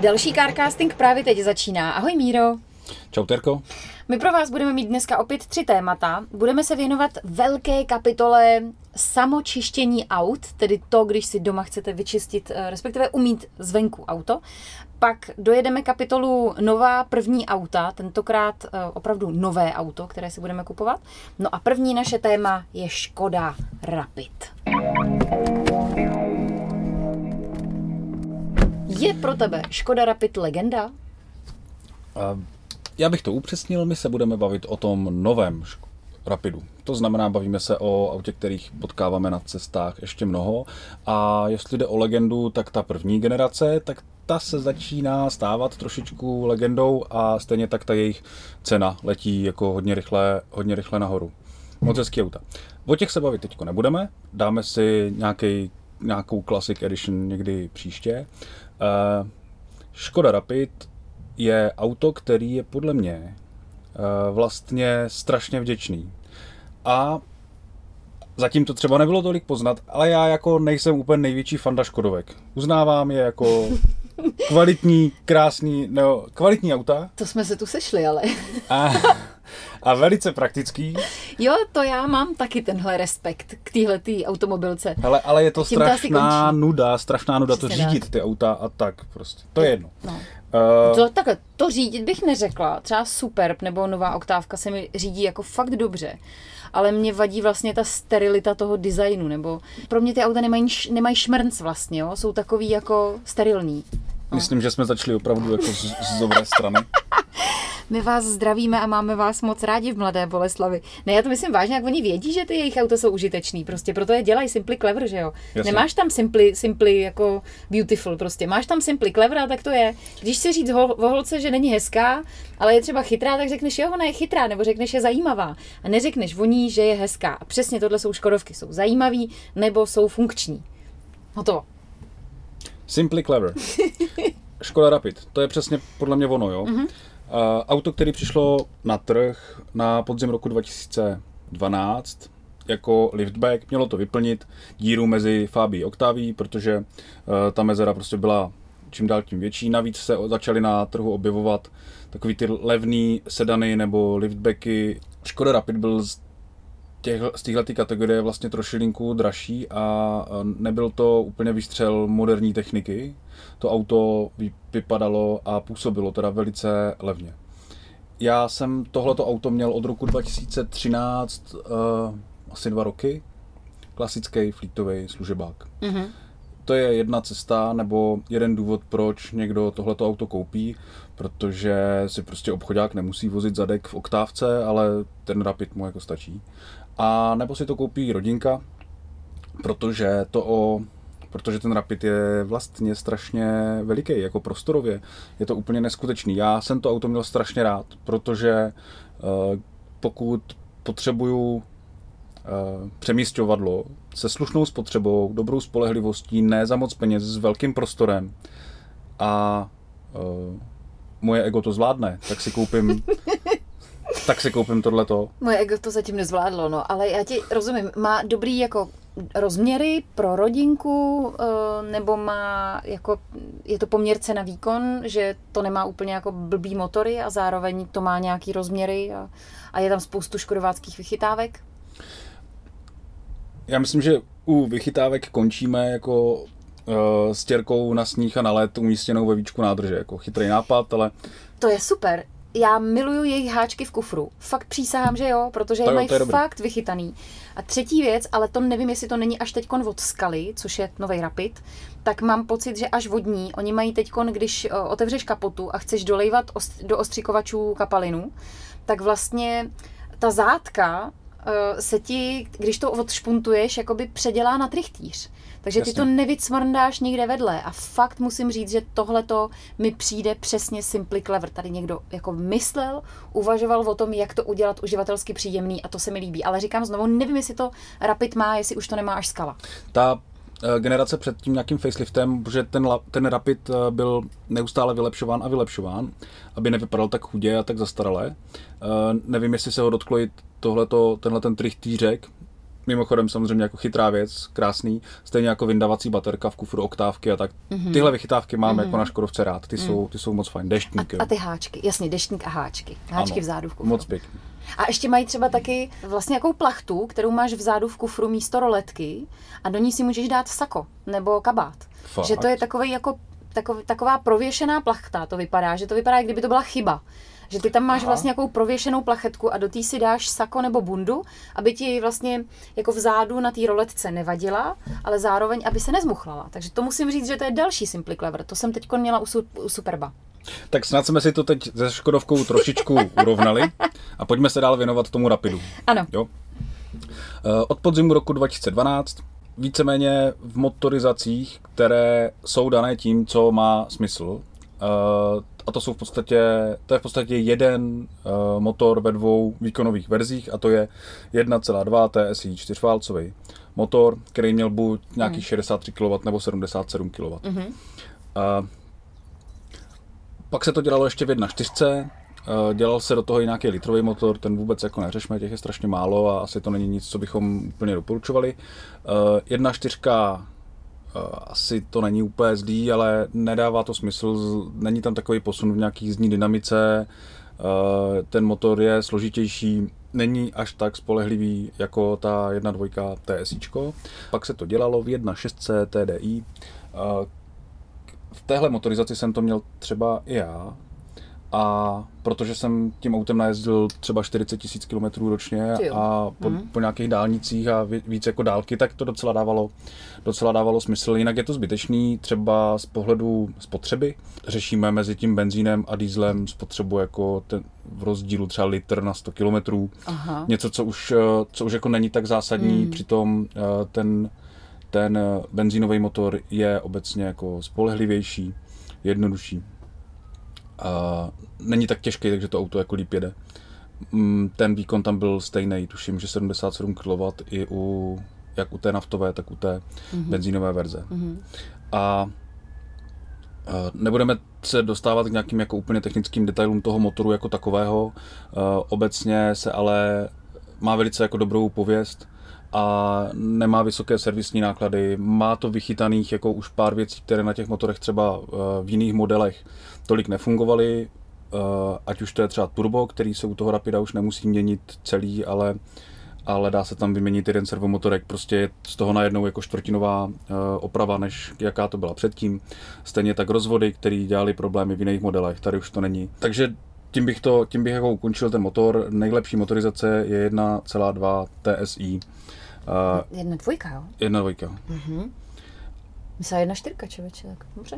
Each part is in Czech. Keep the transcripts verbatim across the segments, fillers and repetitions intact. Další CarCasting právě teď začíná. Ahoj Míro. Čau Terko. My pro vás budeme mít dneska opět tři témata. Budeme se věnovat velké kapitole samočištění aut, tedy to, když si doma chcete vyčistit, respektive umýt zvenku auto. Pak dojedeme kapitolu nová první auta, tentokrát opravdu nové auto, které si budeme kupovat. No a první naše téma je Škoda Rapid. Je pro tebe Škoda Rapid legenda? Um. Já bych to upřesnil, my se budeme bavit o tom novém Rapidu. To znamená, bavíme se o autě, kterých potkáváme na cestách ještě mnoho. A jestli jde o legendu, tak ta první generace, tak ta se začíná stávat trošičku legendou a stejně tak ta jejich cena letí jako hodně rychle, hodně rychle nahoru. Moc hezký auta. O těch se bavit teďko nebudeme, dáme si nějaký, nějakou Classic Edition někdy příště. Uh, Škoda Rapid je auto, který je podle mě vlastně strašně vděčný. A zatím to třeba nebylo tolik poznat, ale já jako nejsem úplně největší fanda Škodovek. Uznávám je jako kvalitní, krásný, no, kvalitní auta. To jsme se tu sešli, ale. A, a velice praktický. Jo, to já mám taky tenhle respekt k téhletý automobilce. Hele, ale je to tím strašná nuda, strašná nuda Přesně to řídit tak. Ty auta a tak prostě. To je jedno. No. Uh, to, takhle, to řídit bych neřekla, třeba Superb nebo nová Oktávka se mi řídí jako fakt dobře, ale mě vadí vlastně ta sterilita toho designu, nebo pro mě ty auta nemají, nemají šmrnc vlastně, jo? Jsou takový jako sterilní. No. Myslím, že jsme začali opravdu jako z, z dobré strany. My vás zdravíme a máme vás moc rádi v Mladé Boleslavi. Ne, já to myslím vážně, jak oni vědí, že ty jejich auta jsou užitečný, prostě proto je dělají Simply Clever, že jo. Jasně. Nemáš tam Simply, simply jako beautiful prostě, máš tam Simply Clever a tak to je. Když si říct hol, o holce, že není hezká, ale je třeba chytrá, tak řekneš, jo, ona je chytrá, nebo řekneš, je zajímavá. A neřekneš o ní, že je hezká. A přesně tohle jsou Škodovky, jsou zajímavý nebo jsou funkční. Hotovo. Simply Clever. Škoda Rapid, to je přesně podle mě ono, jo. Mm-hmm. Uh, auto, které přišlo na trh na podzim roku dva tisíce dvanáct jako liftback, mělo to vyplnit díru mezi Fabii a Octavií, protože uh, ta mezera prostě byla čím dál tím větší. Navíc se začaly na trhu objevovat takový ty levný sedany nebo liftbacky. Škoda Rapid byl z těchto kategorie vlastně trošilinku dražší a nebyl to úplně výstřel moderní techniky. To auto vypadalo a působilo teda velice levně. Já jsem tohleto auto měl od roku dva tisíce třináct uh, asi dva roky. Klasický flítový služebák. Mm-hmm. To je jedna cesta nebo jeden důvod, proč někdo tohleto auto koupí, protože si prostě obchodák nemusí vozit zadek v Oktávce, ale ten Rapid mu jako stačí. A nebo si to koupí rodinka, protože to o protože ten Rapid je vlastně strašně veliký, jako prostorově. Je to úplně neskutečný. Já jsem to auto měl strašně rád, protože uh, pokud potřebuju uh, přemísťovadlo se slušnou spotřebou, dobrou spolehlivostí, ne za moc peněz, s velkým prostorem a uh, moje ego to zvládne, tak si koupím tak si koupím tohleto. Moje ego to zatím nezvládlo, no, ale já ti rozumím, má dobrý jako rozměry pro rodinku, nebo má jako, je to poměrce na výkon, že to nemá úplně jako blbý motory a zároveň to má nějaký rozměry a, a je tam spoustu škodováckých vychytávek? Já myslím, že u vychytávek končíme jako uh, stěrkou na sníh a na led umístěnou ve výčku nádrže, jako chytrý nápad, ale... To je super. Já miluju jejich háčky v kufru. Fakt přísahám, že jo, protože je mají fakt vychytaný. A třetí věc, ale to nevím, jestli to není až teďkon od Scaly, což je nový Rapid, tak mám pocit, že až vodní. Oni mají teďkon, když otevřeš kapotu a chceš dolejvat do ostřikovačů kapalinu, tak vlastně ta zátka se ti, když to odšpuntuješ, jakoby předělá na trychtýř. Takže Jasně. Ty to nevycmrndáš někde vedle a fakt musím říct, že tohleto mi přijde přesně Simply Clever. Tady někdo jako myslel, uvažoval o tom, jak to udělat uživatelsky příjemný a to se mi líbí. Ale říkám znovu, nevím, jestli to Rapid má, jestli už to nemá až Scala. Ta generace před tím nějakým faceliftem, protože ten, ten Rapid byl neustále vylepšován a vylepšován, aby nevypadal tak chudě a tak zastaralé. Nevím, jestli se ho dotklo i tohleto, tenhle ten trychtýřek, Mimochodem samozřejmě jako chytrá věc, krásný, stejně jako vyndavací baterka v kufru, oktávky a tak. Mm-hmm. Tyhle vychytávky máme mm-hmm. jako na škodovce rád, ty, mm. jsou, ty jsou moc fajn, deštník. A, a ty háčky, jasně, deštník a háčky, háčky ano, vzadu v kufru. Moc pěkný. A ještě mají třeba taky vlastně jakou plachtu, kterou máš vzadu v kufru místo roletky a do ní si můžeš dát sako nebo kabát. Fakt. Že to je takový jako, takový, taková prověšená plachta, to vypadá, že to vypadá, jak kdyby to byla chyba. Že ty tam máš Aha. vlastně nějakou prověšenou plachetku a do té si dáš sako nebo bundu, aby ti vlastně jako vzádu na té roletce nevadila, ale zároveň, aby se nezmuchlala. Takže to musím říct, že to je další Simply Clever. To jsem teď měla u, u Superba. Tak snad jsme si to teď se Škodovkou trošičku urovnali a pojďme se dál věnovat tomu Rapidu. Ano. Jo? Od podzimu roku dva tisíce dvanáct víceméně v motorizacích, které jsou dané tím, co má smysl, a to jsou v podstatě, to je v podstatě jeden uh, motor ve dvou výkonových verzích a to je jedna celá dva T S I čtyřválcový motor, který měl buď nějaký mm. šedesát tři kilowattů nebo sedmdesát sedm kilowattů. Mm-hmm. Uh, pak se to dělalo ještě v jedna celá čtyři, uh, dělal se do toho i nějaký litrový motor, ten vůbec jako neřešme, těch je strašně málo a asi to není nic, co bychom úplně doporučovali. Uh, jedna celá čtyři asi to není úplně zlý, ale nedává to smysl, není tam takový posun v nějaký jízdní dynamice, ten motor je složitější, není až tak spolehlivý jako ta jedna celá dva T S I. Pak se to dělalo v jedna celá šest T D I. V téhle motorizaci jsem to měl třeba i já, a protože jsem tím autem najezdil třeba čtyřicet tisíc kilometrů ročně a po, mm. po nějakých dálnicích a víc jako dálky, tak to docela dávalo, docela dávalo smysl. Jinak je to zbytečný, třeba z pohledu spotřeby. Řešíme mezi tím benzínem a dieselem spotřebu jako ten, v rozdílu třeba litr na sto kilometrů. Aha. Něco, co už, co už jako není tak zásadní, mm. přitom ten, ten benzínový motor je obecně jako spolehlivější, jednodušší. A není tak těžký, takže to auto jako líp jede. Ten výkon tam byl stejný, tuším, že sedmdesát sedm kilowattů i u, jak u té naftové, tak u té mm-hmm. benzínové verze. Mm-hmm. A nebudeme se dostávat k nějakým jako úplně technickým detailům toho motoru jako takového. Obecně se ale má velice jako dobrou pověst a nemá vysoké servisní náklady, má to vychytaných jako už pár věcí, které na těch motorech třeba v jiných modelech tolik nefungovaly, ať už to je třeba turbo, který se u toho Rapida už nemusí měnit celý, ale, ale dá se tam vyměnit jeden servomotorek, prostě je z toho najednou jako čtvrtinová oprava, než jaká to byla předtím. Stejně tak rozvody, které dělaly problémy v jiných modelech, tady už to není. Takže tím bych, to, tím bych jako ukončil ten motor. Nejlepší motorizace je jedna celá dva T S I. Uh, jedna dvojka, jo? Jedna dvojka. Mhm. Myslím, jedna čtyřka, člověče, tak dobře.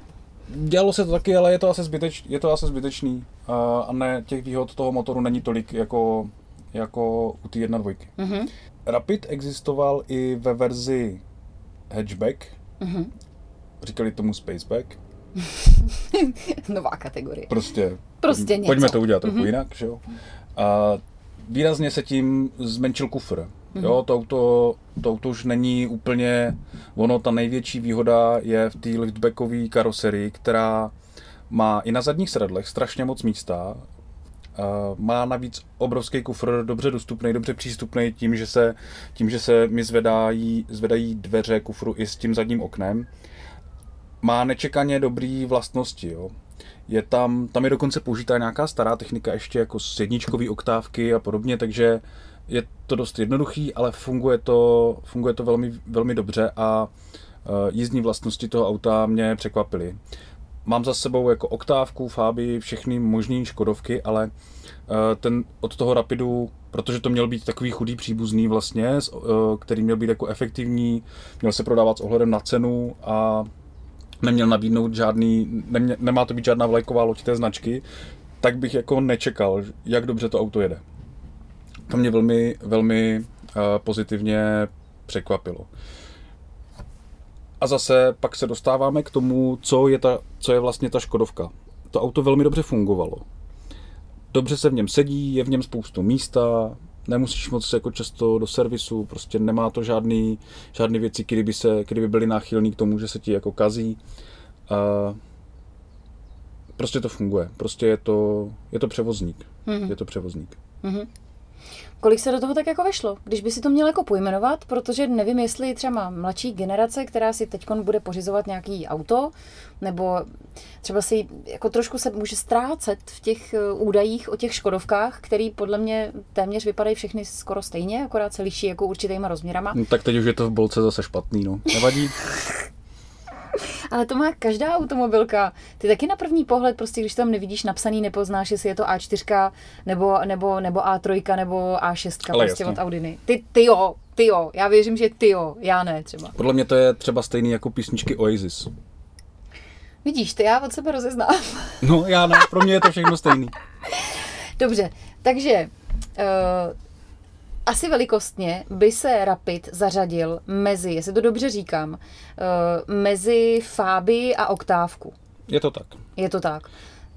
Dělalo se to taky, ale je to asi, zbyteč, je to asi zbytečný. Uh, a ne, těch výhod toho motoru není tolik jako, jako u té jedna dvojky. Mm-hmm. Rapid existoval i ve verzi hatchback. Mm-hmm. Říkali tomu spaceback. Nová kategorie. Prostě. Prostě něco. Pojďme to udělat trochu mm-hmm. jinak, že jo. A výrazně se tím zmenšil kufr. Mm-hmm. Jo, to auto, to auto už není úplně, ono, ta největší výhoda je v té liftbackové karoserii, která má i na zadních sedadlech strašně moc místa. Má navíc obrovský kufr, dobře dostupný, dobře přístupný tím, že se, tím, že se mi zvedají, zvedají dveře kufru i s tím zadním oknem. Má nečekaně dobré vlastnosti, jo. Je tam, tam je dokonce použitá nějaká stará technika ještě jako z jedničkový oktávky a podobně, takže je to dost jednoduchý, ale funguje to, funguje to velmi, velmi dobře a jízdní vlastnosti toho auta mě překvapily. Mám za sebou jako oktávku, Fabii, všechny možné škodovky, ale ten od toho Rapidu, protože to měl být takový chudý příbuzný vlastně, který měl být jako efektivní, měl se prodávat s ohledem na cenu a neměl nabídnout žádný, nemě, nemá to být žádná vlajková loď té značky, tak bych jako nečekal, jak dobře to auto jede. To mě velmi, velmi uh, pozitivně překvapilo. A zase pak se dostáváme k tomu, co je, ta, co je vlastně ta Škodovka. To auto velmi dobře fungovalo. Dobře se v něm sedí, je v něm spoustu místa, nemusíš moc jako často do servisu, prostě nemá to žádný, žádný věci, kdyby, se, kdyby byly náchylný k tomu, že se ti jako kazí. Uh, prostě to funguje, prostě je to, je to převozník. Mm-hmm. Je to převozník. Mm-hmm. Kolik se do toho tak jako vešlo? Když by si to měl jako pojmenovat, protože nevím, jestli třeba mladší generace, která si teďkon bude pořizovat nějaký auto, nebo třeba si jako trošku se může ztrácet v těch údajích o těch škodovkách, který podle mě téměř vypadají všechny skoro stejně, akorát se liší jako určitýma rozměrama. No, tak teď už je to v bolce zase špatný, no. Nevadí. Ale to má každá automobilka. Ty taky na první pohled, prostě když tam nevidíš napsaný, nepoznáš, jestli je to á čtyři nebo, nebo, nebo á tři nebo á šest prostě od Audiny. Ty, ty jo, ty jo, já věřím, že ty jo, já ne třeba. Podle mě to je třeba stejný jako písničky Oasis. Vidíš, ty já od sebe rozeznám. No já ne, pro mě je to všechno stejný. Dobře, takže... Uh, Asi velikostně by se Rapid zařadil mezi, jestli to dobře říkám, mezi Fabii a Oktávku. Je to tak. Je to tak.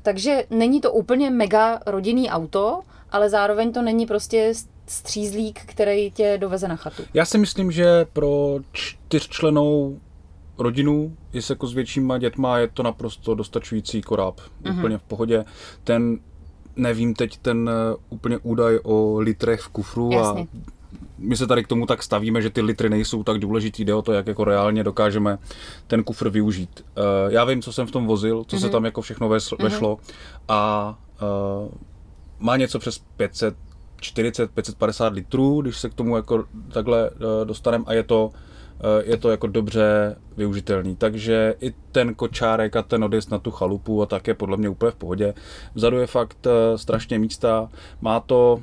Takže není to úplně mega rodinný auto, ale zároveň to není prostě střízlík, který tě doveze na chatu. Já si myslím, že pro čtyřčlennou rodinu, jestli jako s většíma dětma, je to naprosto dostačující koráb. Mm-hmm. Úplně v pohodě. Ten... Nevím teď ten úplně údaj o litrech v kufru. Jasně. A my se tady k tomu tak stavíme, že ty litry nejsou tak důležitý, jde o to, jak jako reálně dokážeme ten kufr využít. Já vím, co jsem v tom vozil, co mm-hmm. se tam jako všechno vešlo mm-hmm. a uh, má něco přes pět set čtyřicet, pět set padesát litrů, když se k tomu jako takhle dostaneme a je to, je to jako dobře využitelný. Takže i ten kočárek a ten odjezd na tu chalupu a tak je podle mě úplně v pohodě. Vzadu je fakt strašně místa. Má to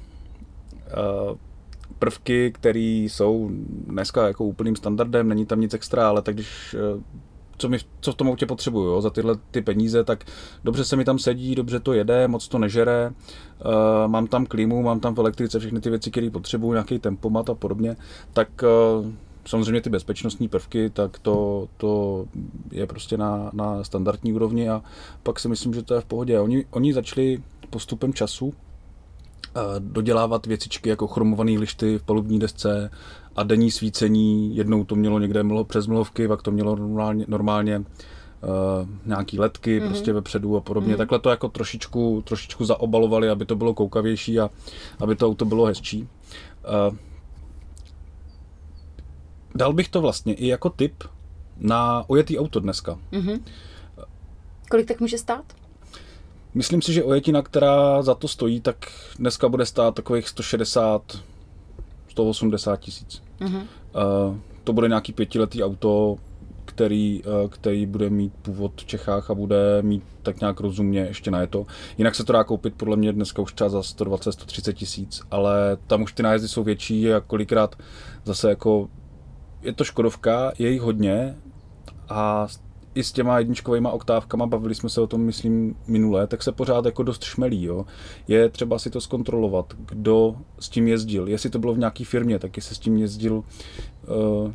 prvky, které jsou dneska jako úplným standardem, není tam nic extra, ale tak když co, mi, co v tom autě potřebuju, jo, za tyhle ty peníze, tak dobře se mi tam sedí, dobře to jede, moc to nežere, uh, mám tam klimu, mám tam v elektrice všechny ty věci, které potřebuju, nějaký tempomat a podobně, tak uh, samozřejmě ty bezpečnostní prvky, tak to, to je prostě na, na standardní úrovni a pak si myslím, že to je v pohodě. Oni, oni začali postupem času uh, dodělávat věcičky jako chromované lišty v palubní desce, a denní svícení, jednou to mělo někde mlho přes mlhovky, pak to mělo normálně, normálně uh, nějaký ledky mm-hmm. prostě vepředu a podobně. Mm-hmm. Takhle to jako trošičku, trošičku zaobalovali, aby to bylo koukavější a aby to auto bylo hezčí. Uh, dal bych to vlastně i jako tip na ojetý auto dneska. Mm-hmm. Kolik tak může stát? Myslím si, že ojetina, která za to stojí, tak dneska bude stát takových sto šedesát, sto osmdesát tisíc. Mm-hmm. Uh, to bude nějaký pětiletý auto, který, uh, který bude mít původ v Čechách a bude mít tak nějak rozumně ještě najeto. Jinak se to dá koupit podle mě dneska už třeba za sto dvacet, sto třicet tisíc, ale tam už ty nájezdy jsou větší a kolikrát zase jako je to škodovka, je jich hodně a i s těma jedničkovejma oktávkama, bavili jsme se o tom, myslím, minule, tak se pořád jako dost šmelí, jo. Je třeba si to zkontrolovat, kdo s tím jezdil. Jestli to bylo v nějaký firmě, tak jestli s tím jezdil, uh,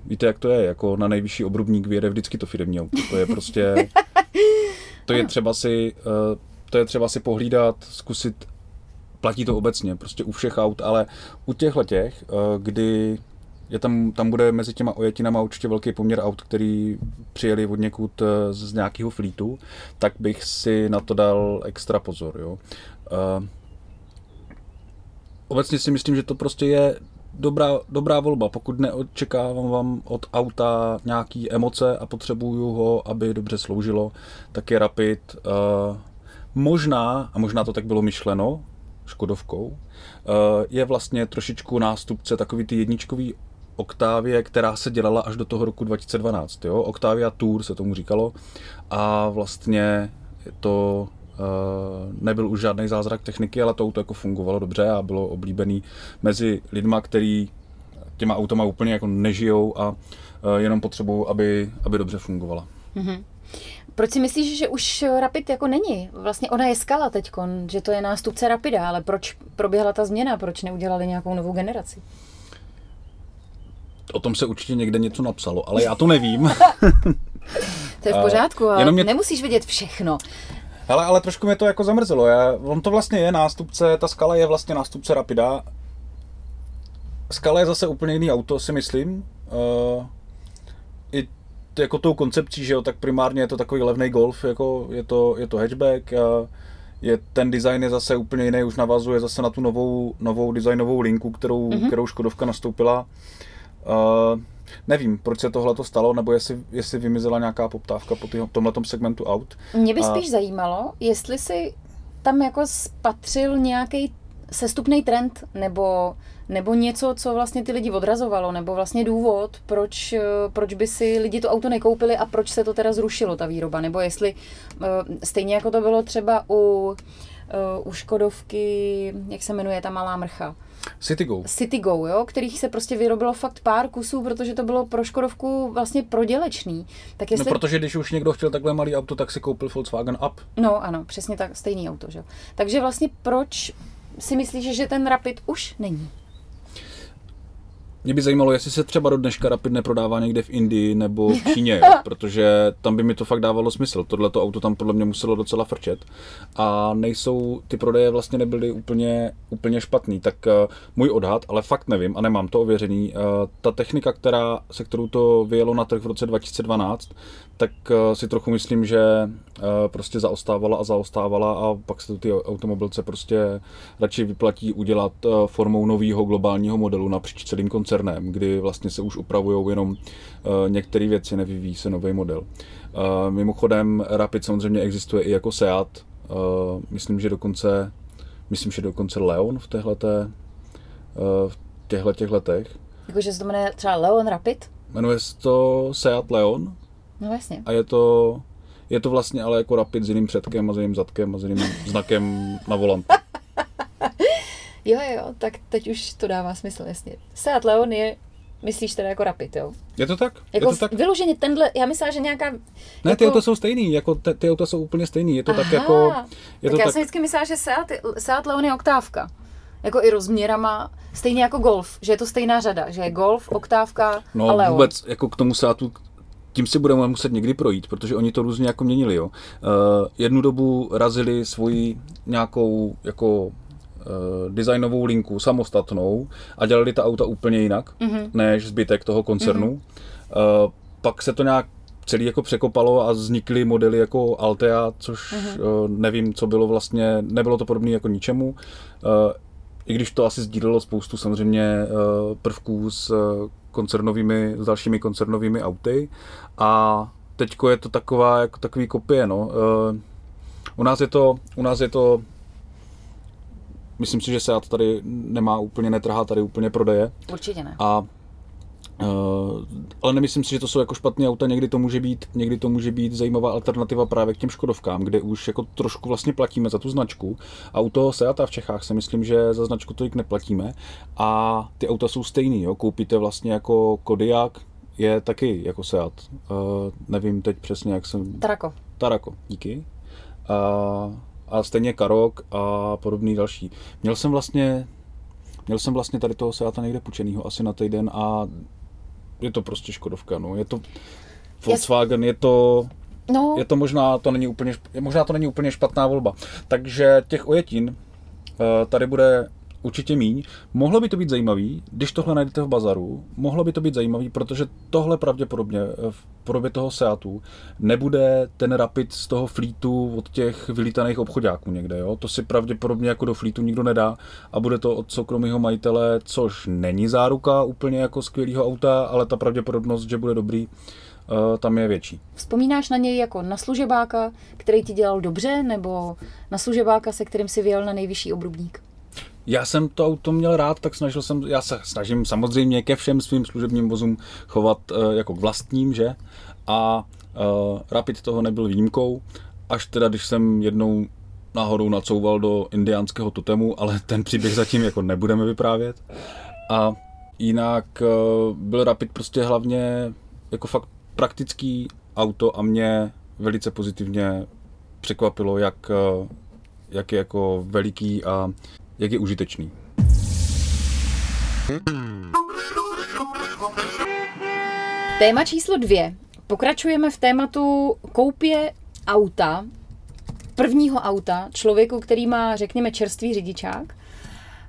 víte, jak to je, jako na nejvyšší obrubník vyjede vždycky to firmě. To je prostě, to je třeba si, uh, to je třeba si pohlídat, zkusit, platí to obecně, prostě u všech aut, ale u těchhle těch, uh, kdy Je tam, tam bude mezi těma ojetinama určitě velký poměr aut, který přijeli od někud z nějakého flítu, tak bych si na to dal extra pozor. Jo. Uh, obecně si myslím, že to prostě je dobrá, dobrá volba, pokud neočekávám vám od auta nějaký emoce a potřebuju ho, aby dobře sloužilo, tak je Rapid. Uh, možná, a možná to tak bylo myšleno, Škodovkou, je vlastně trošičku nástupce takový ty jedničkový Octavie, která se dělala až do toho roku dva tisíce dvanáct. Jo? Octavia Tour se tomu říkalo a vlastně to nebyl už žádný zázrak techniky, ale to auto jako fungovalo dobře a bylo oblíbený mezi lidma, který těma autama úplně jako nežijou a jenom potřebují, aby, aby dobře fungovala. Mm-hmm. Proč si myslíš, že už Rapid jako není? Vlastně ona je Scala teďkon, že to je nástupce Rapida, ale proč proběhla ta změna? Proč neudělali nějakou novou generaci? O tom se určitě někde něco napsalo, ale já to nevím. To je v pořádku, ale mě... nemusíš vědět všechno. Hele, ale trošku mě to jako zamrzelo. Já, on to vlastně je nástupce, ta Scala je vlastně nástupce Rapida. Scala je zase úplně jiný auto, si myslím. Uh, i jako tou koncepcí, že jo, tak primárně je to takový levný Golf, jako je to, je to hatchback, a je ten design je zase úplně jiný, už navazuje zase na tu novou, novou designovou linku, kterou, mm-hmm. kterou Škodovka nastoupila. Uh, nevím, proč se tohle to stalo, nebo jestli, jestli vymizela nějaká poptávka po tomhletom segmentu aut. Mě by spíš A... zajímalo, jestli si tam jako spatřil nějaký sestupný trend, nebo, nebo něco, co vlastně ty lidi odrazovalo, nebo vlastně důvod, proč, proč by si lidi to auto nekoupili a proč se to teda zrušilo, ta výroba. Nebo jestli, stejně jako to bylo třeba u, u Škodovky, jak se jmenuje ta malá mrcha? Citygo. Citygo, jo, kterých se prostě vyrobilo fakt pár kusů, protože to bylo pro Škodovku vlastně prodělečný. Tak jestli... No protože když už někdo chtěl takhle malý auto, tak si koupil Volkswagen Up. No ano, přesně tak, stejný auto, že jo. Takže vlastně proč si myslíš, že ten Rapid už není? Mě by zajímalo, jestli se třeba do dneška Rapid neprodává někde v Indii nebo v Číně, protože tam by mi to fakt dávalo smysl. Tohleto auto tam podle mě muselo docela frčet a nejsou, ty prodeje vlastně nebyly úplně, úplně špatný. Tak uh, můj odhad, ale fakt nevím a nemám to ověřený, uh, ta technika, která, se kterou to vyjelo na trh v roce dva tisíce dvanáct, tak uh, si trochu myslím, že uh, prostě zaostávala a zaostávala a pak se to ty automobilce prostě radši vyplatí udělat uh, formou nového globálního modelu napříč celým koncernem, kdy vlastně se už upravují jenom uh, některé věci, nevyvíjí se nový model. Uh, mimochodem Rapid samozřejmě existuje i jako SEAT, uh, myslím, že dokonce, myslím, že dokonce Leon v, téhleté, uh, v těchto těch letech. Jakože se to jmenuje třeba Leon Rapid? Jmenuje se to SEAT Leon. No jasně. A je to, je to vlastně ale jako Rapid s jiným předkem a s jiným zadkem a s jiným znakem na volantu. Jo, jo, tak teď už to dává smysl, jasně. SEAT Leon je, myslíš teda jako Rapid, jo? Je to tak? Jako je to tak? Vyloženě tenhle, já myslela, že nějaká... Ne, jako... ty auta jsou stejný, jako te, ty auta jsou úplně stejný, je to Aha, tak jako... Je tak to já tak... jsem vždycky myslela, že SEAT, SEAT Leon je oktávka. Jako i rozměrama, stejně jako Golf, že je to stejná řada, že je Golf, oktávka no, a Leon. No vůbec, jako k tomu SEATu... Tím si budeme muset někdy projít, protože oni to různě jako měnili, jo. Uh, jednu dobu razili svoji nějakou jako designovou linku samostatnou a dělali ta auta úplně jinak, mm-hmm. než zbytek toho koncernu. Mm-hmm. Uh, pak se to nějak celý jako překopalo a vznikly modely jako Altea, což mm-hmm. uh, nevím, co bylo vlastně, nebylo to podobné jako ničemu. Uh, I když to asi sdílelo spoustu samozřejmě uh, prvků s koncernovými, s dalšími koncernovými auty. A teďko je to taková, jako takový kopie, no. Uh, u nás je to, u nás je to myslím si, že SEAT tady nemá úplně, netrhá tady úplně prodeje. Určitě ne. A, uh, ale nemyslím si, že to jsou jako špatné auta, někdy to může být, někdy to může být zajímavá alternativa právě k těm Škodovkám, kde už jako trošku vlastně platíme za tu značku. A u toho SEATA v Čechách si myslím, že za značku tolik neplatíme. A ty auta jsou stejný, jo? Koupíte vlastně jako Kodiaq, je taky jako SEAT. Uh, nevím teď přesně, jak jsem... Tarraco. Tarraco, díky. Uh, a stejně Karok a podobný další. Měl jsem vlastně, měl jsem vlastně tady toho SEATA někde půjčenýho asi na týden a je to prostě Škodovka, no. Je to Volkswagen, je to, no. je to možná, to není úplně, možná to není úplně špatná volba. Takže těch ojetin tady bude určitě míň. Mohlo by to být zajímavý, když tohle najdete v bazaru, mohlo by to být zajímavý, protože tohle pravděpodobně v podobě toho SEATu nebude ten Rapid z toho flítu od těch vylítaných obchodáků někde, jo? To si pravděpodobně jako do flítu nikdo nedá a bude to od soukromého majitele, což není záruka úplně jako skvělého auta, ale ta pravděpodobnost, že bude dobrý, tam je větší. Vzpomínáš na něj jako na služebáka, který ti dělal dobře, nebo na služebáka, se kterým si vyjel na nejvyšší obrubník? Já jsem to auto měl rád, tak snažil jsem, já se snažím samozřejmě ke všem svým služebním vozům chovat e, jako k vlastním, že? A e, Rapid toho nebyl výjimkou, až teda, když jsem jednou náhodou nacouval do indiánského totemu, ale ten příběh zatím jako nebudeme vyprávět. A jinak e, byl Rapid prostě hlavně jako fakt praktický auto a mě velice pozitivně překvapilo, jak, jak je jako veliký a jak je užitečný. Téma číslo dvě. Pokračujeme v tématu koupě auta, prvního auta, člověku, který má, řekněme, čerstvý řidičák.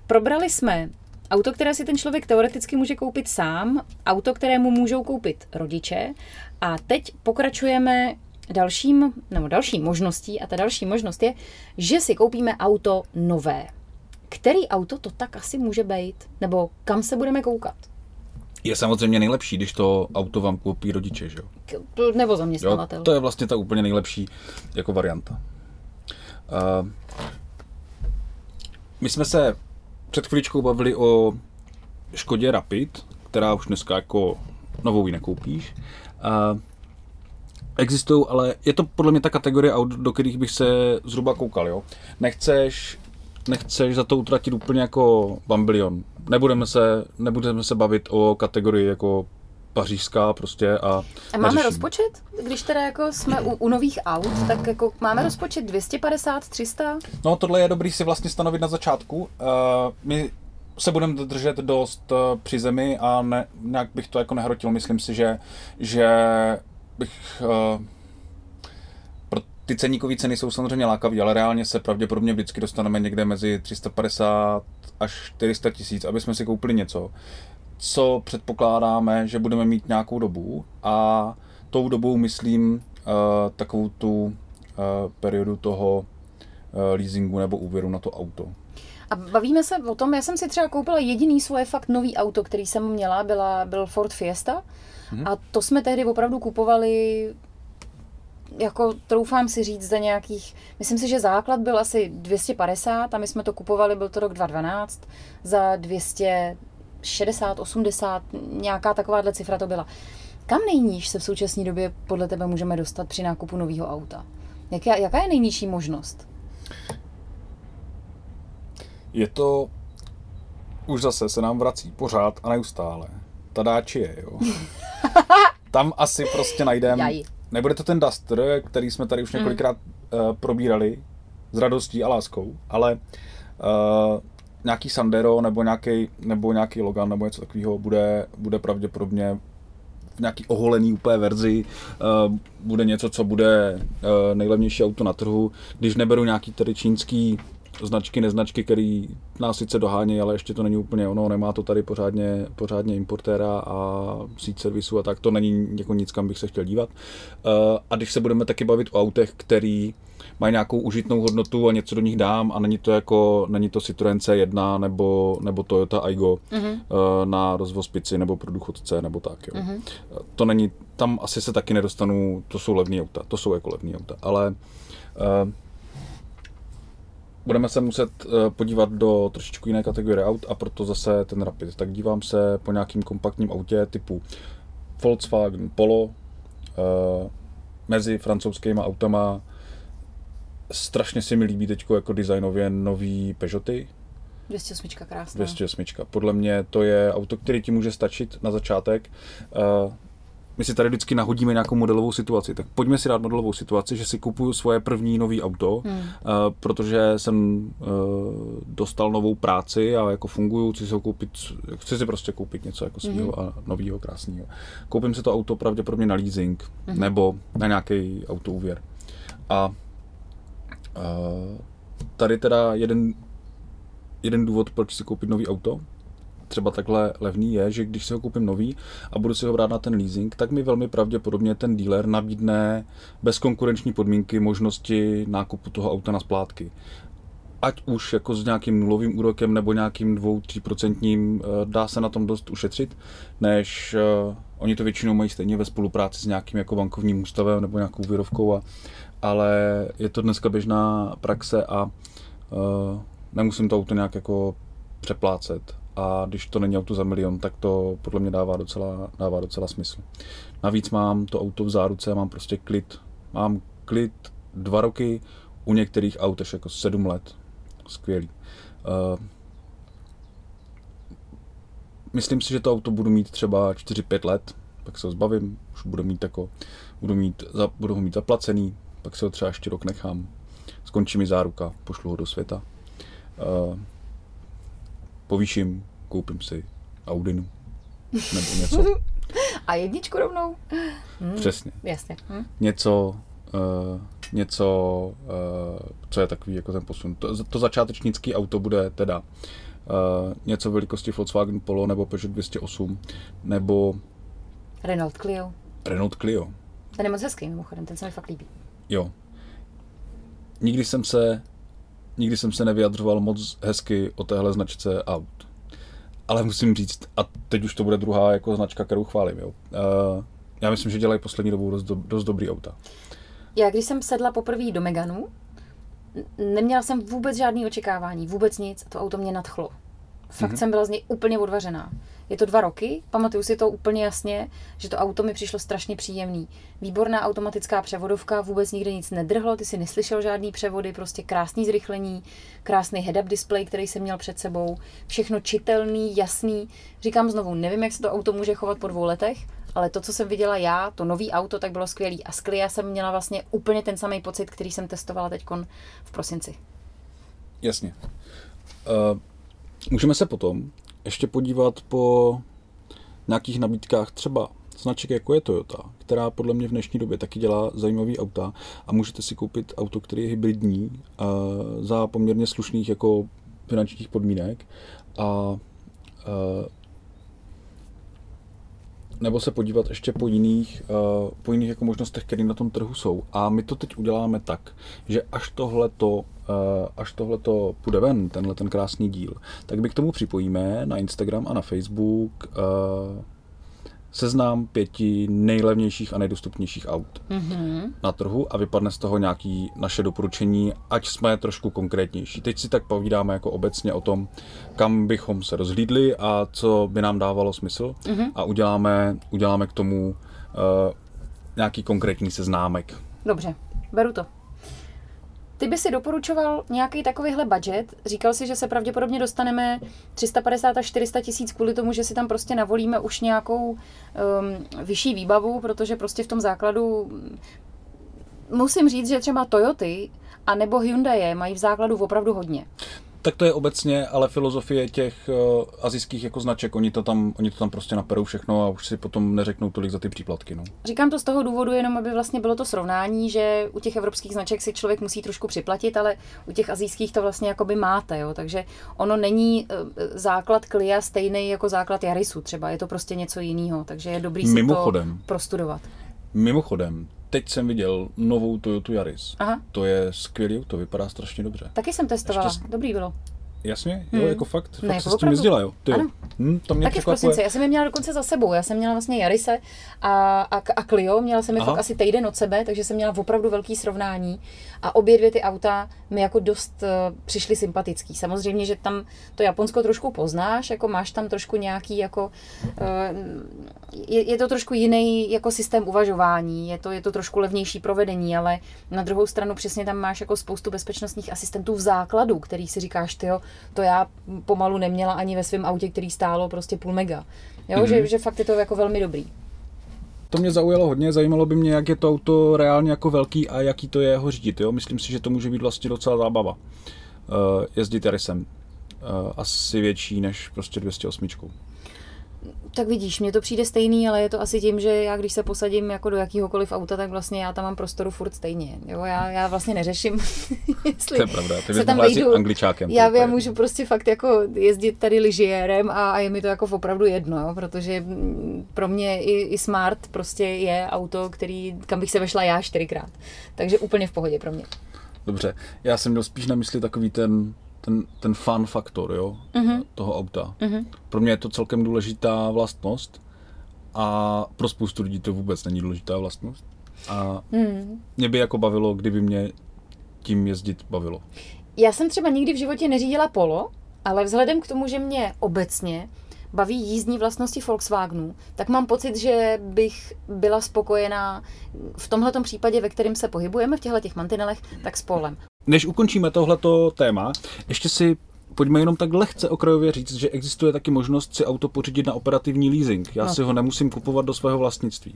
Probrali jsme auto, které si ten člověk teoreticky může koupit sám, auto, které mu můžou koupit rodiče a teď pokračujeme dalším, nebo další možností, a ta další možnost je, že si koupíme auto nové. Který auto to tak asi může být? Nebo kam se budeme koukat? Je samozřejmě nejlepší, když to auto vám koupí rodiče, že jo? Nebo zaměstnavatel. Jo, to je vlastně ta úplně nejlepší jako varianta. Uh, my jsme se před chvíličkou bavili o Škodě Rapid, která už dneska jako novou ji nekoupíš. Uh, existují, ale je to podle mě ta kategorie aut, do kterých bych se zhruba koukal, jo? Nechceš... Nechceš za to utratit úplně jako bambilion. Nebudeme se, nebudeme se bavit o kategorii jako pařížská prostě a... A máme rozpočet? Když teda jako jsme u, u nových aut, tak jako máme rozpočet dvě stě padesát, tři sta? No tohle je dobrý si vlastně stanovit na začátku. Uh, my se budeme držet dost při zemi a ne, nějak bych to jako nehrotil. Myslím si, že, že bych... Uh, Ty ceníkové ceny jsou samozřejmě lákavé, ale reálně se pravděpodobně vždycky dostaneme někde mezi tři sta padesát až čtyři sta tisíc, aby jsme si koupili něco, co předpokládáme, že budeme mít nějakou dobu, a tou dobou myslím uh, takovou tu uh, periodu toho uh, leasingu nebo úvěru na to auto. A bavíme se o tom, já jsem si třeba koupila jediný svoje fakt nový auto, který jsem měla, byla, byl Ford Fiesta, mm-hmm. a to jsme tehdy opravdu kupovali... Jako troufám si říct za nějakých, myslím si, že základ byl asi dvě stě padesát a my jsme to kupovali, byl to rok dva tisíce dvanáct, za dvě stě šedesát, osmdesát, nějaká takováhle cifra to byla. Kam nejníž se v současné době podle tebe můžeme dostat při nákupu nového auta? Jaká, jaká je nejnižší možnost? Je to, už zase se nám vrací pořád a neustále. Ta Dacia, jo. Tam asi prostě najdeme... Nebude to ten Duster, který jsme tady už několikrát mm. uh, probírali s radostí a láskou, ale uh, nějaký Sandero nebo nějaký nebo nějaký Logan nebo něco takového bude, bude pravděpodobně v nějaký oholený úplně verzi, uh, bude něco, co bude uh, nejlevnější auto na trhu, když neberu nějaký tady čínský značky, neznačky, který nás sice dohánějí, ale ještě to není úplně ono, nemá to tady pořádně, pořádně importéra a síť servisu a tak, to není jako nic, kam bych se chtěl dívat. A když se budeme taky bavit o autech, který mají nějakou užitnou hodnotu a něco do nich dám a není to jako, není to Citroën C jedna nebo, nebo Toyota Aigo mm-hmm. na rozvospici nebo pro důchodce nebo tak, jo. Mm-hmm. To není, tam asi se taky nedostanu, to jsou levný auta, to jsou jako levný auta, ale budeme se muset podívat do trošičku jiné kategorie aut, a proto zase ten Rapid. Tak dívám se po nějakým kompaktním autě typu Volkswagen Polo, mezi francouzskýma autama. Strašně se mi líbí teďko jako designově nový Peugeoty. dvě stě osm krásná. dvě stě osm. Podle mě to je auto, který ti může stačit na začátek. My si tady vždycky nahodíme nějakou modelovou situaci, tak pojďme si dát modelovou situaci, že si kupuju svoje první nový auto, hmm. uh, protože jsem uh, dostal novou práci a jako funguju, chci si, koupit, chci si prostě koupit něco jako svýho hmm. a novýho, krásného. Koupím si to auto pravděpodobně na leasing hmm. nebo na nějaký autoúvěr. A uh, tady teda jeden, jeden důvod, proč si koupit nový auto, třeba takhle levný, je, že když si ho koupím nový a budu si ho brát na ten leasing, tak mi velmi pravděpodobně ten dealer nabídne bezkonkurenční podmínky možnosti nákupu toho auta na splátky. Ať už jako s nějakým nulovým úrokem nebo nějakým dvě až tři procenta, dá se na tom dost ušetřit, než uh, oni to většinou mají stejně ve spolupráci s nějakým jako bankovním ústavem nebo nějakou úvěrovkou, a, ale je to dneska běžná praxe a uh, nemusím to auto nějak jako přeplácet. A když to není auto za milion, tak to podle mě dává docela, dává docela smysl. Navíc mám to auto v záruce, mám prostě klid. Mám klid dva roky, u některých aut až jako sedm let. Skvělý. Uh, myslím si, že to auto budu mít třeba čtyři pět let, pak se ho zbavím, už budu mít jako, budu mít, za, budu ho mít zaplacený, pak se ho třeba ještě rok nechám. Skončí mi záruka, pošlu ho do světa. Uh, Povýším, koupím si Audinu nebo něco. A jedničku rovnou? Hmm, Přesně. Jasně. Hmm. Něco, uh, něco uh, co je takový jako ten posun. To, to začátečnické auto bude teda uh, něco velikosti Volkswagen Polo nebo Peugeot dvě stě osm nebo Renault Clio. Renault Clio. Ten je moc hezký mimochodem, ten se mi fakt líbí. Jo. Nikdy jsem se, nikdy jsem se nevyjadřoval moc hezky o téhle značce aut. Ale musím říct, a teď už to bude druhá jako značka, kterou chválím, jo. Uh, já myslím, že dělají poslední dobou dost, do, dost dobrý auta. Já když jsem sedla poprvé do Meganu, neměla jsem vůbec žádný očekávání, vůbec nic, a to auto mě nadchlo. Fakt mm-hmm. jsem byla z něj úplně odvařená. Je to dva roky, pamatuju si to úplně jasně, že to auto mi přišlo strašně příjemný. Výborná automatická převodovka, vůbec nikde nic nedrhlo, ty si neslyšel žádný převody, prostě krásný zrychlení, krásný head-up display, který jsem měl před sebou, všechno čitelný, jasný. Říkám znovu, nevím, jak se to auto může chovat po dvou letech, ale to, co jsem viděla já, to nový auto, tak bylo skvělý. A z Clia jsem měla vlastně úplně ten samý pocit, který jsem testovala teďkon v prosinci. Jasně. Uh... Můžeme se potom ještě podívat po nějakých nabídkách třeba značek, jako je Toyota, která podle mě v dnešní době taky dělá zajímavý auta a můžete si koupit auto, který je hybridní za poměrně slušných jako finančních podmínek a, a nebo se podívat ještě po jiných, po jiných jako možnostech, které na tom trhu jsou. A my to teď uděláme tak, že až tohleto až tohleto půjde ven, tenhle ten krásný díl, tak my k tomu připojíme na Instagram a na Facebook seznam pěti nejlevnějších a nejdostupnějších aut mm-hmm. na trhu a vypadne z toho nějaké naše doporučení, ať jsme trošku konkrétnější. Teď si tak povídáme jako obecně o tom, kam bychom se rozhlídli a co by nám dávalo smysl mm-hmm. a uděláme, uděláme k tomu uh, nějaký konkrétní seznámek. Dobře, beru to. Ty by si doporučoval nějaký takovýhle budget, říkal si, že se pravděpodobně dostaneme tři sta padesát až čtyři sta tisíc kvůli tomu, že si tam prostě navolíme už nějakou um, vyšší výbavu, protože prostě v tom základu musím říct, že třeba Toyoty a nebo Hyundai mají v základu opravdu hodně. Tak to je obecně, ale filozofie těch uh, asijských jako značek, oni to tam, oni to tam prostě naperou všechno a už si potom neřeknou tolik za ty příplatky. No. Říkám to z toho důvodu, jenom aby vlastně bylo to srovnání, že u těch evropských značek si člověk musí trošku připlatit, ale u těch asijských to vlastně jakoby máte, jo? Takže ono není uh, základ Clia stejný jako základ Yarisu třeba, je to prostě něco jiného, takže je dobrý mimochodem, si to prostudovat. Mimochodem. Teď jsem viděl novou Toyota Yaris. Aha. To je skvělý, to vypadá strašně dobře. Taky jsem testovala, Ještě... dobrý bylo. Jasně, jo, hmm. jako fakt, fakt ne, se s tím jezdila, jo. Ty, hm, to mě taky v prosinci, já jsem je měla dokonce za sebou, já jsem měla vlastně Yarise a, a, a Clio, měla jsem je fakt asi týden od sebe, takže jsem měla opravdu velký srovnání a obě dvě ty auta mi jako dost uh, přišly sympatický. Samozřejmě, že tam to Japonsko trošku poznáš, jako máš tam trošku nějaký, jako, uh, je, je to trošku jiný jako systém uvažování, je to, je to trošku levnější provedení, ale na druhou stranu přesně tam máš jako spoustu bezpečnostních asistentů v základu, který si říkáš, ty jo, to já pomalu neměla ani ve svém autě, který stálo prostě půl mega. Jo, mm-hmm. že, že fakt je to jako velmi dobrý. To mě zaujalo hodně, zajímalo by mě, jak je to auto reálně jako velký a jaký to je ho řídit. Jo? Myslím si, že to může být vlastně docela zábava. Uh, jezdit Yarisem. Uh, asi větší než prostě dvě stě osm. Tak vidíš, mně to přijde stejný, ale je to asi tím, že já když se posadím jako do jakýhokoliv auta, tak vlastně já tam mám prostoru furt stejně. Jo, já, já vlastně neřeším, jestli to je pravda, ty se tam vejdu angličákem. Já, já můžu prostě fakt jako jezdit tady lyžiérem a, a je mi to jako opravdu jedno, jo, protože pro mě i, i Smart prostě je auto, který, kam bych se vešla já čtyřikrát. Takže úplně v pohodě pro mě. Dobře, já jsem měl spíš na mysli takový ten... Ten, ten fun faktor, jo, uh-huh. toho auta. Uh-huh. Pro mě je to celkem důležitá vlastnost a pro spoustu lidí to vůbec není důležitá vlastnost. A hmm. mě by jako bavilo, kdyby mě tím jezdit bavilo. Já jsem třeba nikdy v životě neřídila Polo, ale vzhledem k tomu, že mě obecně baví jízdní vlastnosti Volkswagenu, tak mám pocit, že bych byla spokojená v tomhletom případě, ve kterém se pohybujeme, v těchto těch mantinelech, tak s Polem. Než ukončíme tohleto téma, ještě si pojďme jenom tak lehce okrajově říct, že existuje taky možnost si auto pořídit na operativní leasing. Já no. si ho nemusím kupovat do svého vlastnictví.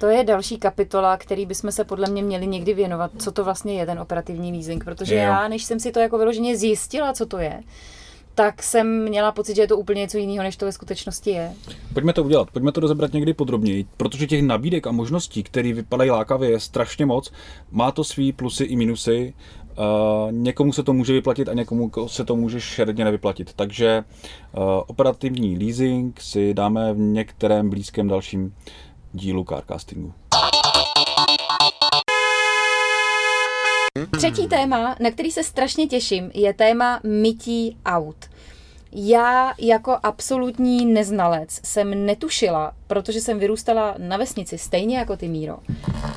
To je další kapitola, který bychom se podle mě měli někdy věnovat, co to vlastně je ten operativní leasing, protože je, já, než jsem si to jako vyloženě zjistila, co to je, tak jsem měla pocit, že je to úplně něco jiného, než to ve skutečnosti je. Pojďme to udělat, pojďme to rozebrat někdy podrobněji, protože těch nabídek a možností, které vypadají lákavě, je strašně moc. Má to svý plusy i minusy. Uh, někomu se to může vyplatit a někomu se to může šeredně nevyplatit. Takže uh, operativní leasing si dáme v některém blízkém dalším dílu Carcastingu. Třetí téma, na který se strašně těším, je téma mytí aut. Já jako absolutní neznalec jsem netušila, protože jsem vyrůstala na vesnici, stejně jako ty, Míro,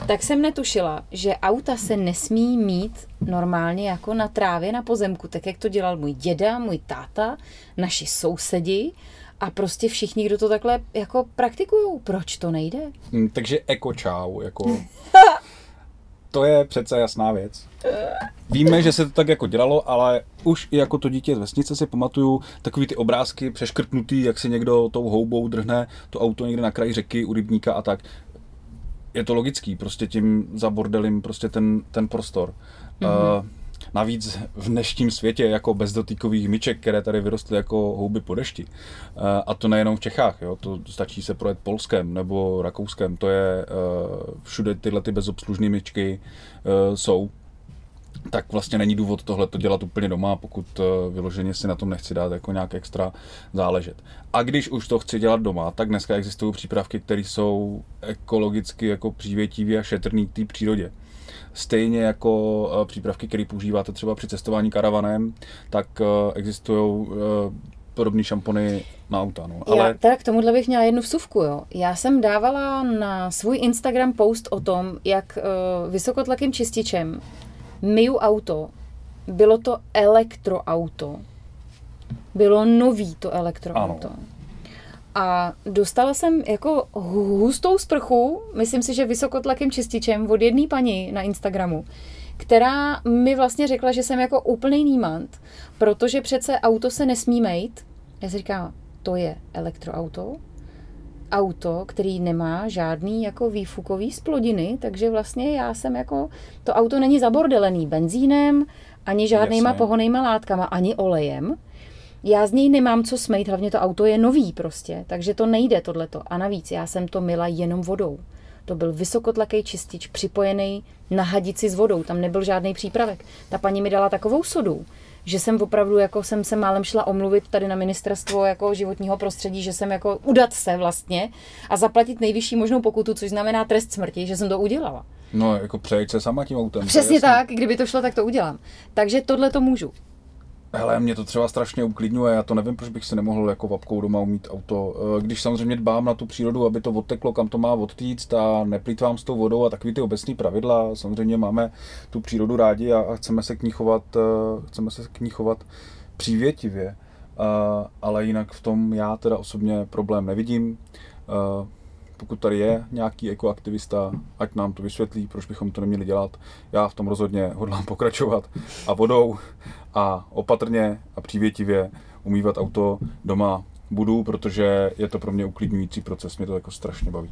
tak jsem netušila, že auta se nesmí mít normálně jako na trávě, na pozemku, tak jak to dělal můj děda, můj táta, naši sousedi a prostě všichni, kdo to takhle jako praktikují. Proč to nejde? Hmm, takže eko čau, jako... To je přece jasná věc. Víme, že se to tak jako dělalo, ale už i jako to dítě z vesnice si pamatuju takový ty obrázky přeškrtnutý, jak si někdo tou houbou drhne to auto někde na kraji řeky, u rybníka a tak. Je to logický, prostě tím zabordelím prostě ten, ten prostor. Mm-hmm. Uh, navíc v dnešním světě jako bezdotýkových myček, které tady vyrostly jako houby po dešti. Uh, a to nejenom v Čechách, jo? To stačí se projet Polskem nebo Rakouskem, to je uh, všude tyhle ty bezobslužné myčky uh, jsou. Tak vlastně není důvod tohle to dělat úplně doma, pokud vyloženě si na tom nechci dát jako nějak extra záležet. A když už to chci dělat doma, tak dneska existují přípravky, které jsou ekologicky jako přívětivé a šetrné k té přírodě. Stejně jako přípravky, které používáte třeba při cestování karavanem, tak existují podobné šampony na auta. No. Ale... Já teda k tomuhle bych měla jednu vsuvku. Jo. Já jsem dávala na svůj Instagram post o tom, jak vysokotlakým čističem myju auto, bylo to elektroauto, bylo nový to elektroauto. Ano. A dostala jsem jako hustou sprchu, myslím si, že vysokotlakým čističem od jedné paní na Instagramu, která mi vlastně řekla, že jsem jako úplný nímant, protože přece auto se nesmí mejt. Já si říkám, to je elektroauto, auto, který nemá žádný jako výfukový splodiny, takže vlastně já jsem jako, to auto není zabordelený benzínem, ani žádnýma Jasně. pohonejma látkama, ani olejem. Já z něj nemám co smejt, hlavně to auto je nový prostě, takže to nejde tohleto. A navíc já jsem to myla jenom vodou. To byl vysokotlaký čistič připojený na hadici s vodou, tam nebyl žádný přípravek. Ta paní mi dala takovou sodu, že jsem opravdu, jako jsem se málem šla omluvit tady na ministerstvo jako životního prostředí, že jsem jako udat se vlastně a zaplatit nejvyšší možnou pokutu, což znamená trest smrti, že jsem to udělala. No, jako přejeď se sama tím autem. Přesně tak, kdyby to šlo, tak to udělám. Takže tohle to můžu. Hele, mě to třeba strašně uklidňuje, já to nevím, proč bych si nemohl jako vapkou doma umít auto, když samozřejmě dbám na tu přírodu, aby to odteklo, kam to má odtýct a neplýtvám s tou vodou a takový ty obecný pravidla, samozřejmě máme tu přírodu rádi a chceme se k ní chovat, chceme se k ní chovat přívětivě, ale jinak v tom já teda osobně problém nevidím. Pokud tady je nějaký ekoaktivista, ať nám to vysvětlí, proč bychom to neměli dělat. Já v tom rozhodně hodlám pokračovat a vodou a opatrně a přívětivě umývat auto doma budu, protože je to pro mě uklidňující proces, mě to jako strašně baví.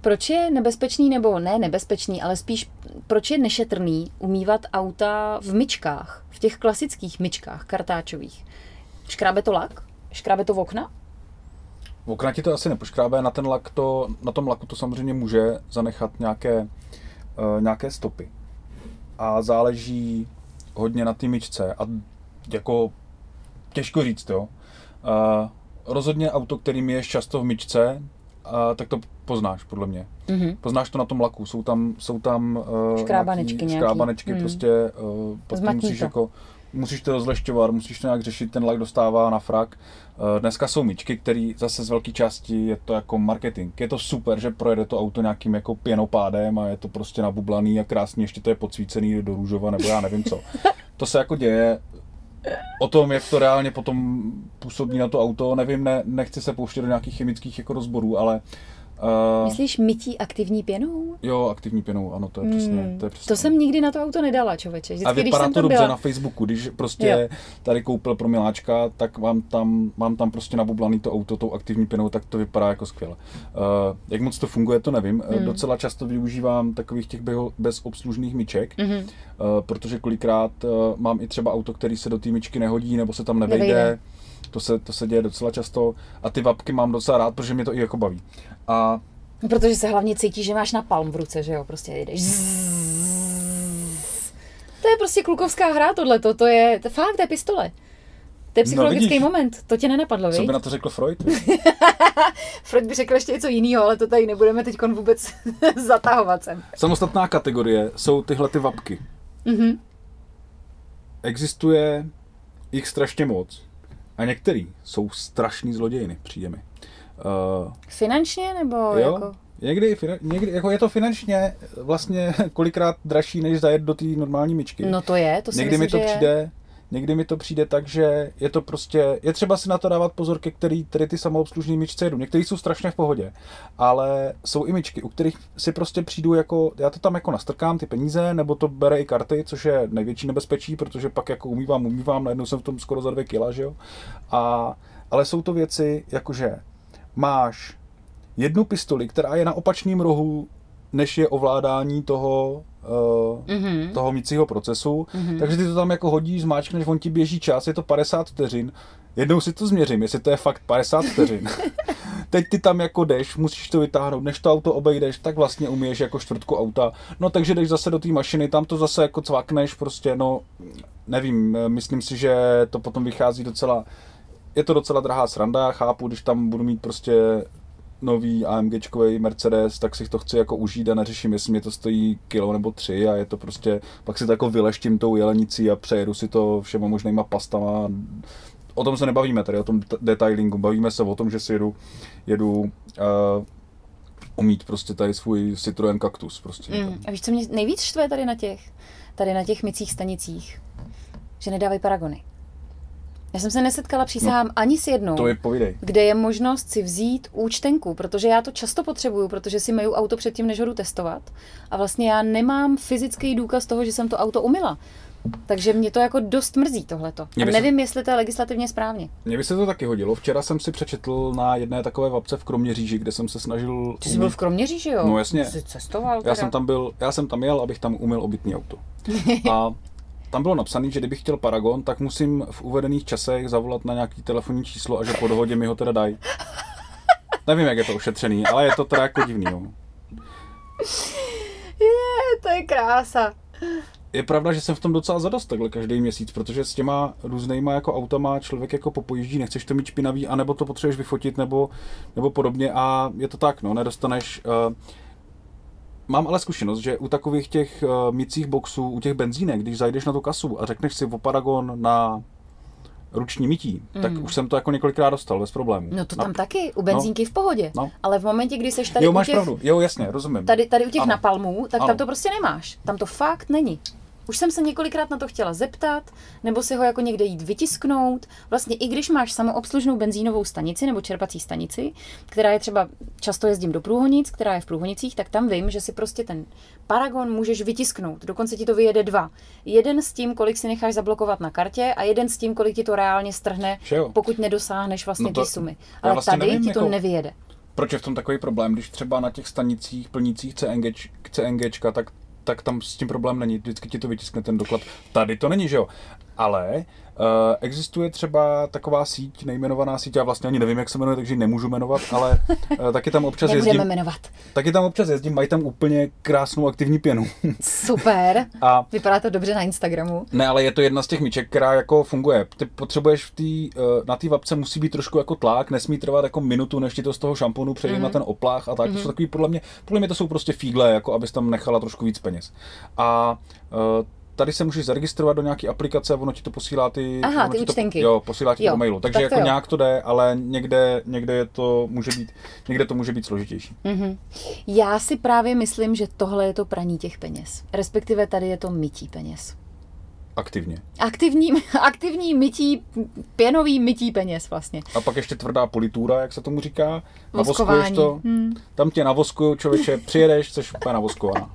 Proč je nebezpečný, nebo ne nebezpečný, ale spíš proč je nešetrný umývat auta v myčkách, v těch klasických myčkách kartáčových? Škrábe to lak? Škrábe to v okna? V okna ti to asi nepoškrábe, na, ten lak to, na tom laku to samozřejmě může zanechat nějaké, uh, nějaké stopy. A záleží hodně na té myčce a jako těžko říct, jo. Uh, rozhodně auto, kterým ješ často v myčce, uh, tak to poznáš, podle mě. Mm-hmm. Poznáš to na tom laku, jsou tam, jsou tam uh, škrábanečky, škrábanečky mm. prostě, uh, prostě musíš to. jako... Musíš to rozlešťovat, musíš to nějak řešit, ten lak dostává na frak. Dneska jsou myčky, které zase z velké části je to jako marketing. Je to super, že projede to auto nějakým jako pěnopádem a je to prostě nabublaný a krásný, ještě to je podsvícený do růžova nebo já nevím co. To se jako děje. O tom, jak to reálně potom působí na to auto, nevím, ne, nechci se pouštět do nějakých chemických jako rozborů, ale... Uh, Myslíš mytí aktivní pěnou? Jo, aktivní pěnou, ano, to je přesně. Mm, to, je přesně. To jsem nikdy na to auto nedala, člověče. Vždycky, a vypadá když jsem to dobře byla... na Facebooku, když prostě jo. Tady koupil pro miláčka, tak mám tam, mám tam prostě nabublaný to auto tou aktivní pěnou, tak to vypadá jako skvěle. Uh, jak moc to funguje, to nevím. Mm. Docela často využívám takových těch bezobslužných myček, mm-hmm. uh, protože kolikrát uh, mám i třeba auto, který se do té myčky nehodí, nebo se tam nevejde. nevejde. To se, to se děje docela často a ty vapky mám docela rád, protože mě to i jako baví. A... Protože se hlavně cítí, že máš napalm v ruce, že jo, prostě jdeš. Zzz. To je prostě klukovská hra tohleto, to je to fakt, to je pistole. To je psychologický no, moment, to tě nenapadlo, víš? Co by na to řekl Freud? Freud by řekl ještě něco jiného, ale to tady nebudeme teď vůbec zatahovat sem. Samostatná kategorie jsou tyhle ty vapky. Mhm. existuje jich strašně moc. A některý jsou strašný zlodějiny, přijde mi. Uh, finančně nebo jo, jako? Někdy, někdy, jako je to finančně vlastně kolikrát dražší, než zajet do té normální myčky. No to je, to si někdy myslím, mi to přijde, je. Někdy mi to přijde tak, že je to prostě, je třeba si na to dávat pozor, ke který tady ty samoobslužné myčce jedu. Některý jsou strašně v pohodě, ale jsou i myčky, u kterých si prostě přijdu jako, já to tam jako nastrkám ty peníze, nebo to bere i karty, což je největší nebezpečí, protože pak jako umývám, umývám, najednou jsem v tom skoro za dvě kila, že jo. A, ale jsou to věci, jakože máš jednu pistoli, která je na opačném rohu, než je ovládání toho, uh, mm-hmm. toho mícího procesu. Mm-hmm. Takže ty to tam jako hodíš, zmáčkneš, on ti běží čas, je to padesát vteřin. Jednou si to změřím, jestli to je fakt padesát vteřin. Teď ty tam jako jdeš, musíš to vytáhnout, než to auto obejdeš, tak vlastně umíješ jako čtvrtku auta. No takže jdeš zase do té mašiny, tam to zase jako cvakneš, prostě no nevím, myslím si, že to potom vychází docela, je to docela drahá sranda, chápu, když tam budu mít prostě nový AMGčkový Mercedes, tak si to chci jako užít a neřeším, jestli mě to stojí kilo nebo tři a je to prostě, pak si to jako vyleštím tou jelenicí a přejedu si to všema možnýma pastama. O tom se nebavíme tady, o tom detailingu, bavíme se o tom, že si jedu, jedu uh, umít prostě tady svůj Citroën Cactus prostě. Mm, a víš, co mě nejvíc štve tady na těch, tady na těch mycích stanicích? Že nedávají paragony. Já jsem se nesetkala, přísahám, no, ani s jednou, to je kde je možnost si vzít účtenku, protože já to často potřebuju, protože si myju auto předtím, než ho jdu testovat. A vlastně já nemám fyzický důkaz toho, že jsem to auto umyla. Takže mě to jako dost mrzí tohleto. A nevím, se... jestli to je legislativně správně. Mně by se to taky hodilo. Včera jsem si přečetl na jedné takové vapce v Kroměříži, kde jsem se snažil... Ty jsi umyl... byl v Kroměříži, jo? No jasně. Jsi cestoval teda. Já jsem tam byl, já jsem tam jel, abych tam umyl obytný auto. A tam bylo napsané, že kdybych chtěl paragon, tak musím v uvedených časech zavolat na nějaký telefonní číslo a že po dohodě mi ho teda dají. Nevím, jak je to ošetřený, ale je to teda jako divný, jo. Je, to je krása. Je pravda, že jsem v tom docela zadost takhle každý měsíc, protože s těma různýma jako autama člověk jako popojíždí, nechceš to mít špinavý, anebo to potřebuješ vyfotit, nebo, nebo podobně a je to tak, no, nedostaneš... Uh, Mám ale zkušenost, že u takových těch uh, mycích boxů, u těch benzínek, když zajdeš na tu kasu a řekneš si o paragon na ruční mytí, mm. tak už jsem to jako několikrát dostal bez problémů. No to tam na... taky, u benzínky no. v pohodě, no. ale v momentě, kdy seš tady, jo, máš u těch, pravdu. Jo, jasně, rozumím. Tady, tady u těch ano. napalmů, tak ano. tam to prostě nemáš, tam to fakt není. Už jsem se několikrát na to chtěla zeptat, nebo si ho jako někde jít vytisknout. Vlastně i když máš samoobslužnou benzínovou stanici nebo čerpací stanici, která je třeba, často jezdím do Průhonic, která je v Průhonicích, tak tam vím, že si prostě ten paragon můžeš vytisknout. Dokonce ti to vyjede dva. Jeden s tím, kolik si necháš zablokovat na kartě a jeden s tím, kolik ti to reálně strhne, Šejo. pokud nedosáhneš vlastně no ty sumy. Ale vlastně tady nevím, ti to jako... nevyjede. Proč je v tom takový problém, když třeba na těch stanicích plnících C N G, CNGčka, tak tak tam s tím problém není, vždycky ti to vytiskne ten doklad. Tady to není, že jo? Ale uh, existuje třeba taková síť, nejmenovaná síť, já vlastně ani nevím, jak se jmenuje, takže nemůžu jmenovat, ale uh, taky tam občas jezdím. jmenovat. Taky tam občas jezdím, mají tam úplně krásnou aktivní pěnu. Super, a, vypadá to dobře na Instagramu. Ne, ale je to jedna z těch míček, která jako funguje. Ty potřebuješ v tý, uh, na té vapce musí být trošku jako tlak, nesmí trvat jako minutu, než ti to z toho šamponu přejde mm-hmm. na ten oplách a tak. Mm-hmm. To jsou takový, podle mě, podle mě to jsou prostě fígle, jako abys tam nechala trošku víc peněz. A uh, tady se můžeš zaregistrovat do nějaké aplikace, ono ti to posílá ty, Aha, ty účtenky. To, jo, posílá ti jo, to do mailu. Takže tak jako jo. nějak to jde, ale někde, někde je to může být, někde to může být složitější. Mm-hmm. Já si právě myslím, že tohle je to praní těch peněz. Respektive tady je to mytí peněz. Aktivně. Aktivní, aktivní mytí, pěnový mytí peněz vlastně. A pak ještě tvrdá politura, jak se tomu říká. Navoskuješ to. Hmm. Tam tě navoskuju, člověče, přijedeš, jsi úplně navoskovaná.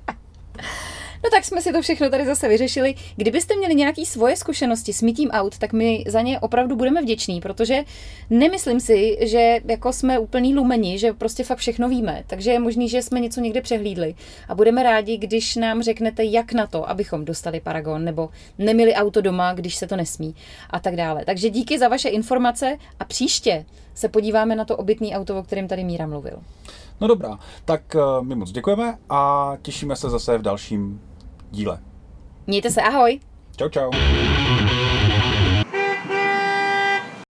No tak jsme si to všechno tady zase vyřešili. Kdybyste měli nějaké svoje zkušenosti s mytím aut, tak my za ně opravdu budeme vděční, protože nemyslím si, že jako jsme úplní lumeni, že prostě fakt všechno víme, takže je možný, že jsme něco někde přehlídli a budeme rádi, když nám řeknete, jak na to, abychom dostali paragon nebo nemili auto doma, když se to nesmí a tak dále. Takže díky za vaše informace a příště se podíváme na to obytný auto, o kterém tady Míra mluvil. No dobrá, tak my moc děkujeme a těšíme se zase v dalším díle. Mějte se, ahoj. Čau, čau.